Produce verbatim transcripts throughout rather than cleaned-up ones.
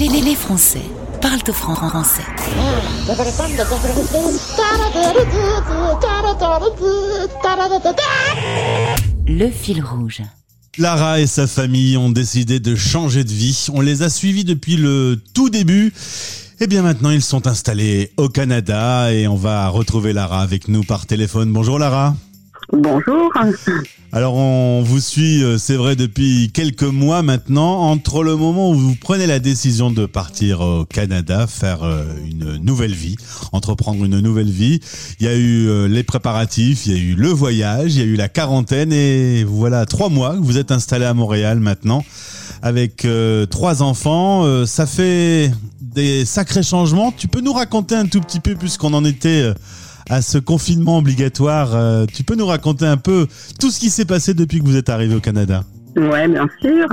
Les, les, les Français parlent au français. Le fil rouge. Clara et sa famille ont décidé de changer de vie. On les a suivis depuis le tout début. Et bien maintenant, ils sont installés au Canada et on va retrouver Lara avec nous par téléphone. Bonjour Lara. Bonjour. Alors on vous suit, c'est vrai, depuis quelques mois maintenant. Entre le moment où vous prenez la décision de partir au Canada, faire une nouvelle vie, entreprendre une nouvelle vie, il y a eu les préparatifs, il y a eu le voyage, il y a eu la quarantaine et voilà trois mois que vous êtes installé à Montréal maintenant avec euh, trois enfants. Euh, ça fait des sacrés changements. Tu peux nous raconter un tout petit peu, puisqu'on en était... Euh, à ce confinement obligatoire. Euh, tu peux nous raconter un peu tout ce qui s'est passé depuis que vous êtes arrivé au Canada? Oui, bien sûr.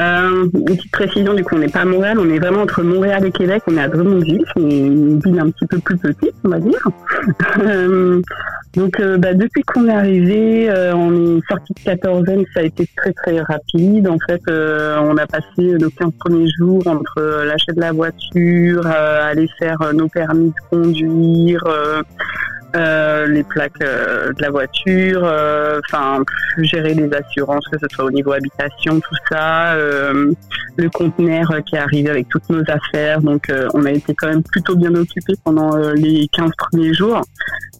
Euh, une petite précision, du coup, on n'est pas à Montréal, on est vraiment entre Montréal et Québec, on est à Drummondville, c'est une ville un petit peu plus petite, on va dire. Euh, donc, euh, bah, depuis qu'on est arrivé, euh, on est sorti de quatorzaine, ça a été très, très rapide. En fait, euh, on a passé nos quinze premiers jours entre euh, l'achat de la voiture, euh, aller faire euh, nos permis de conduire... Euh, Euh, les plaques euh, de la voiture, enfin euh, gérer les assurances, que ce soit au niveau habitation, tout ça, euh, le conteneur qui est arrivé avec toutes nos affaires. Donc euh, on a été quand même plutôt bien occupés pendant euh, les quinze premiers jours.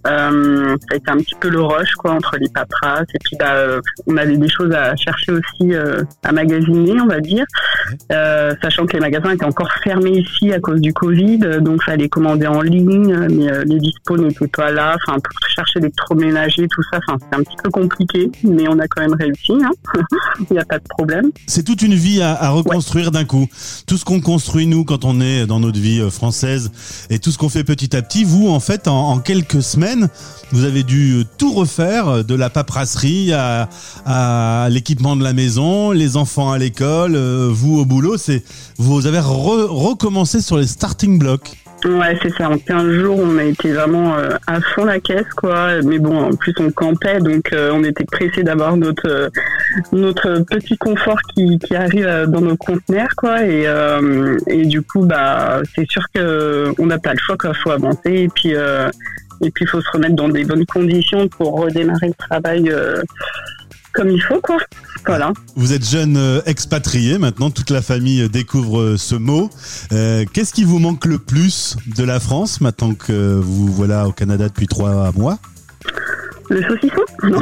Euh, ça a été un petit peu le rush, quoi, entre les paperasses, et puis bah, euh, on avait des choses à chercher aussi, euh, à magasiner, on va dire, euh, sachant que les magasins étaient encore fermés ici à cause du Covid, donc fallait commander en ligne, mais euh, les dispos n'étaient pas là, enfin pour chercher l'électroménager, tout ça, enfin c'était un petit peu compliqué, mais on a quand même réussi, hein. Il n'y a pas de problème. C'est toute une vie à, à reconstruire, ouais. D'un coup, tout ce qu'on construit nous quand on est dans notre vie française et tout ce qu'on fait petit à petit, vous en fait en, en quelques semaines vous avez dû tout refaire, de la paperasserie à, à l'équipement de la maison, les enfants à l'école, vous au boulot. C'est, vous avez re, recommencé sur les starting blocks. Ouais, c'est ça. En quinze jours, on a été vraiment à fond la caisse, quoi. Mais bon, en plus, on campait, donc on était pressés d'avoir notre, notre petit confort qui, qui arrive dans nos conteneurs, quoi. Et, euh, et du coup, bah, c'est sûr qu'on n'a pas le choix, quoi. Faut avancer. Et puis... Euh, Et puis, il faut se remettre dans des bonnes conditions pour redémarrer le travail euh, comme il faut, quoi. Voilà. Vous êtes jeune euh, expatrié maintenant, toute la famille découvre euh, ce mot. Euh, qu'est-ce qui vous manque le plus de la France maintenant que euh, vous voilà au Canada depuis trois mois ? Le saucisson ? Non.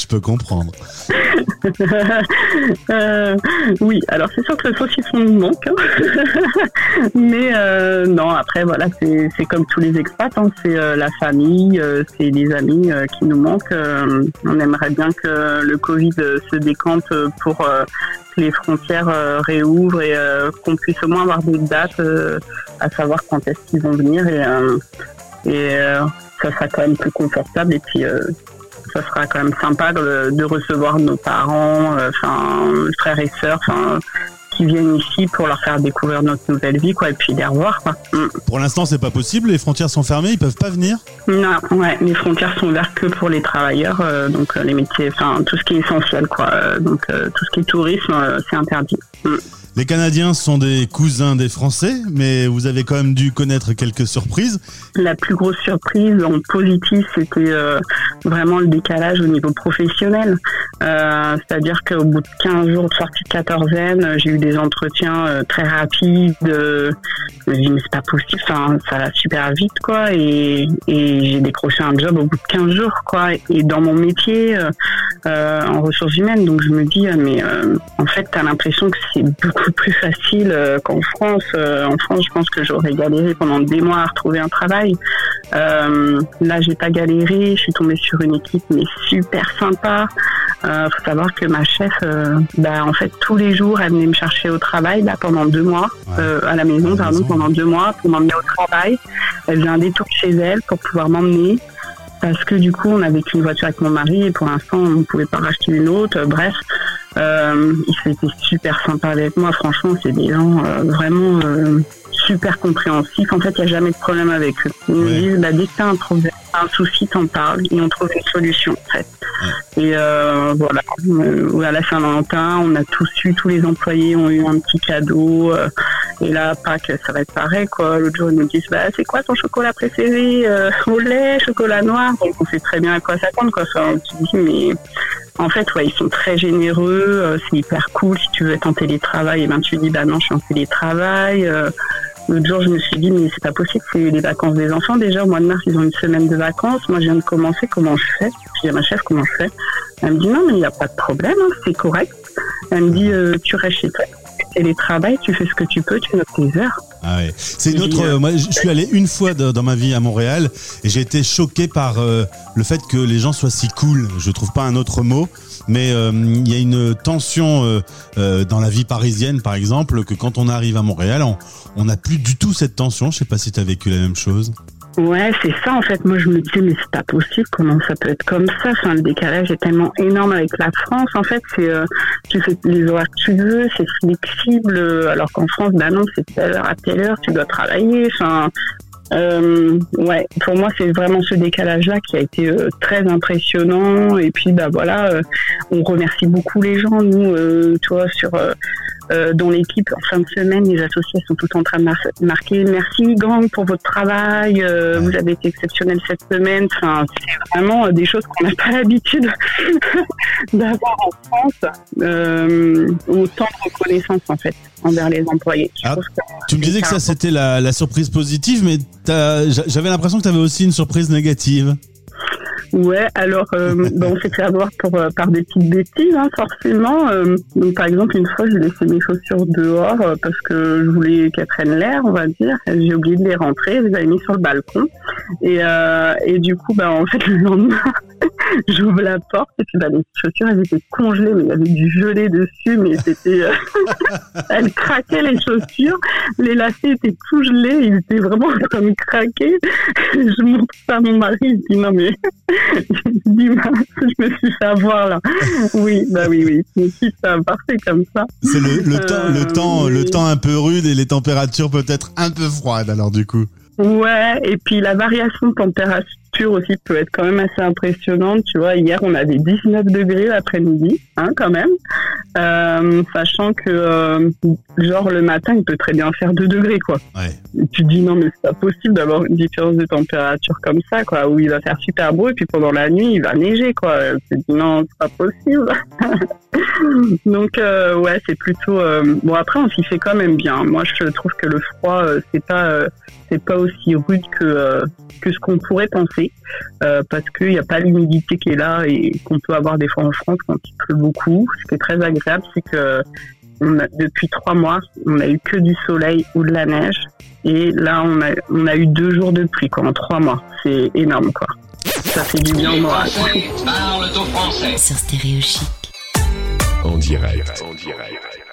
Je peux comprendre. euh, oui, alors c'est sûr que le saucisson nous manque. Hein. Mais euh, non, après, voilà, c'est, c'est comme tous les expats. Hein, c'est euh, la famille, euh, c'est les amis euh, qui nous manquent. Euh, on aimerait bien que le Covid se décante pour euh, que les frontières euh, réouvrent et euh, qu'on puisse au moins avoir des dates euh, à savoir quand est-ce qu'ils vont venir. Et... Euh, Et euh, ça sera quand même plus confortable, et puis euh, ça sera quand même sympa de, de recevoir nos parents, enfin euh, frères et sœurs, enfin qui viennent ici pour leur faire découvrir notre nouvelle vie, quoi, et puis les revoir, quoi. Pour l'instant, c'est pas possible, les frontières sont fermées, ils peuvent pas venir. Non, ouais, les frontières sont ouvertes que pour les travailleurs, euh, donc euh, les métiers, enfin tout ce qui est essentiel, quoi. Euh, donc euh, tout ce qui est tourisme, euh, c'est interdit. Mm. Les Canadiens sont des cousins des Français, mais vous avez quand même dû connaître quelques surprises. La plus grosse surprise en positif, c'était euh, vraiment le décalage au niveau professionnel. Euh, c'est-à-dire qu'au bout de quinze jours de sortie de quatorzaine, j'ai eu des entretiens euh, très rapides. Euh, je me suis dit, mais c'est pas possible, ça, ça va super vite, quoi. Et, et j'ai décroché un job au bout de quinze jours, quoi. Et dans mon métier, euh, euh, en ressources humaines, donc je me dis, mais euh, en fait, t'as l'impression que c'est beaucoup plus facile euh, qu'en France. Euh, en France, je pense que j'aurais galéré pendant des mois à retrouver un travail. Euh, là, j'ai pas galéré. Je suis tombée sur une équipe mais super sympa. Euh, faut savoir que ma chef, euh, bah en fait tous les jours, elle venait me chercher au travail, là pendant deux mois, ouais. euh, à la maison, à la pardon, maison. pendant deux mois pour m'emmener au travail. Elle faisait un détour chez elle pour pouvoir m'emmener. Parce que du coup, on n'avait qu'une voiture avec mon mari et pour l'instant, on ne pouvait pas racheter une autre. Euh, bref, euh, c'était super sympa avec moi. Franchement, c'est des gens euh, vraiment euh, super compréhensifs. En fait, il n'y a jamais de problème avec eux. Ils me disent, bah, dès que tu as un problème, un souci, t'en parles et on trouve une solution en fait. Ouais. Et euh, voilà, à la Saint-Valentin, on a tous eu, tous les employés ont eu un petit cadeau. Euh, et là, Pâques, ça va être pareil quoi. L'autre jour, ils nous disent bah, c'est quoi ton chocolat préféré, euh, au lait, chocolat noir. Donc on sait très bien à quoi s'attendre quoi. Enfin, on se dit mais en fait, ouais, ils sont très généreux, euh, c'est hyper cool. Si tu veux être en télétravail, et ben tu dis bah non, je suis en télétravail. Euh, L'autre jour, je me suis dit, mais c'est pas possible, c'est les vacances des enfants. Déjà, au mois de mars, ils ont une semaine de vacances. Moi, je viens de commencer, comment je fais ? J'ai dit à ma chef, comment je fais ? Elle me dit, non, mais il n'y a pas de problème, hein, c'est correct. Elle me dit, euh, tu restes chez toi. Télétravail, tu fais ce que tu peux, tu notes tes heures. Ah ouais. C'est une autre. Euh, moi, je suis allé une fois de, dans ma vie à Montréal et j'ai été choqué par euh, le fait que les gens soient si cool. Je trouve pas un autre mot, mais il euh, y a une tension euh, euh, dans la vie parisienne, par exemple, que quand on arrive à Montréal, on n'a plus du tout cette tension. Je sais pas si tu as vécu la même chose. Ouais, c'est ça en fait. Moi, je me disais mais c'est pas possible. Comment ça peut être comme ça ? Enfin, le décalage est tellement énorme avec la France. En fait, c'est euh, tu fais les horaires que tu veux, c'est flexible. Alors qu'en France, bah non, c'est telle heure à telle heure, tu dois travailler. Enfin, euh, ouais. Pour moi, c'est vraiment ce décalage-là qui a été euh, très impressionnant. Et puis, bah voilà, euh, on remercie beaucoup les gens, nous, euh, tu vois, sur. Euh, Euh, dans l'équipe, en fin de semaine, les associés sont tout en train de mar- marquer « Merci gang pour votre travail, euh, vous avez été exceptionnels cette semaine ». Enfin, c'est vraiment des choses qu'on n'a pas l'habitude d'avoir en France, euh, autant de reconnaissance en fait envers les employés. Ah, tu me disais que ça c'était la, la surprise positive, mais t'as, j'avais l'impression que tu avais aussi une surprise négative. Ouais, alors euh, bah, on s'est fait avoir pour, euh, par des petites bêtises, hein, forcément. Euh, donc, par exemple, une fois, j'ai laissé mes chaussures dehors euh, parce que je voulais qu'elles prennent l'air, on va dire. J'ai oublié de les rentrer, je les avais mis sur le balcon. Et, euh, et du coup, bah, en fait, le lendemain, j'ouvre la porte et puis bah, les chaussures, elles étaient congelées, mais il y avait du gelé dessus, mais c'était... Euh, elles craquaient, les chaussures. Les lacets étaient tout gelés, ils étaient vraiment comme craqués. Je montre ça à mon mari, je dis non mais... je me suis fait avoir là. Oui, bah oui, oui. Je me suis fait avoir, c'est comme ça. C'est le, le euh, temps, le temps, oui. Le temps un peu rude et les températures peut-être un peu froides alors du coup. Ouais, et puis la variation de température aussi peut être quand même assez impressionnante. Tu vois, hier on avait dix-neuf degrés l'après-midi, hein, quand même. Euh, sachant que, euh, genre, le matin, il peut très bien faire deux degrés, quoi. Ouais. Et tu te dis, non, mais c'est pas possible d'avoir une différence de température comme ça, quoi, où il va faire super beau et puis pendant la nuit, il va neiger, quoi. Et tu te dis, non, c'est pas possible. Donc, euh, ouais, c'est plutôt... Euh... Bon, après, on s'y fait quand même bien. Moi, je trouve que le froid, euh, c'est pas... Euh... c'est pas aussi rude que, euh, que ce qu'on pourrait penser euh, parce qu'il n'y a pas l'humidité qui est là et qu'on peut avoir des fois en France quand il pleut beaucoup. Ce qui est très agréable, c'est que on a, depuis trois mois, on n'a eu que du soleil ou de la neige et là, on a, on a eu deux jours de pluie quoi, en trois mois. C'est énorme, quoi. Ça fait du bien au moral. Sur Stéréo Chic. En direct. En direct.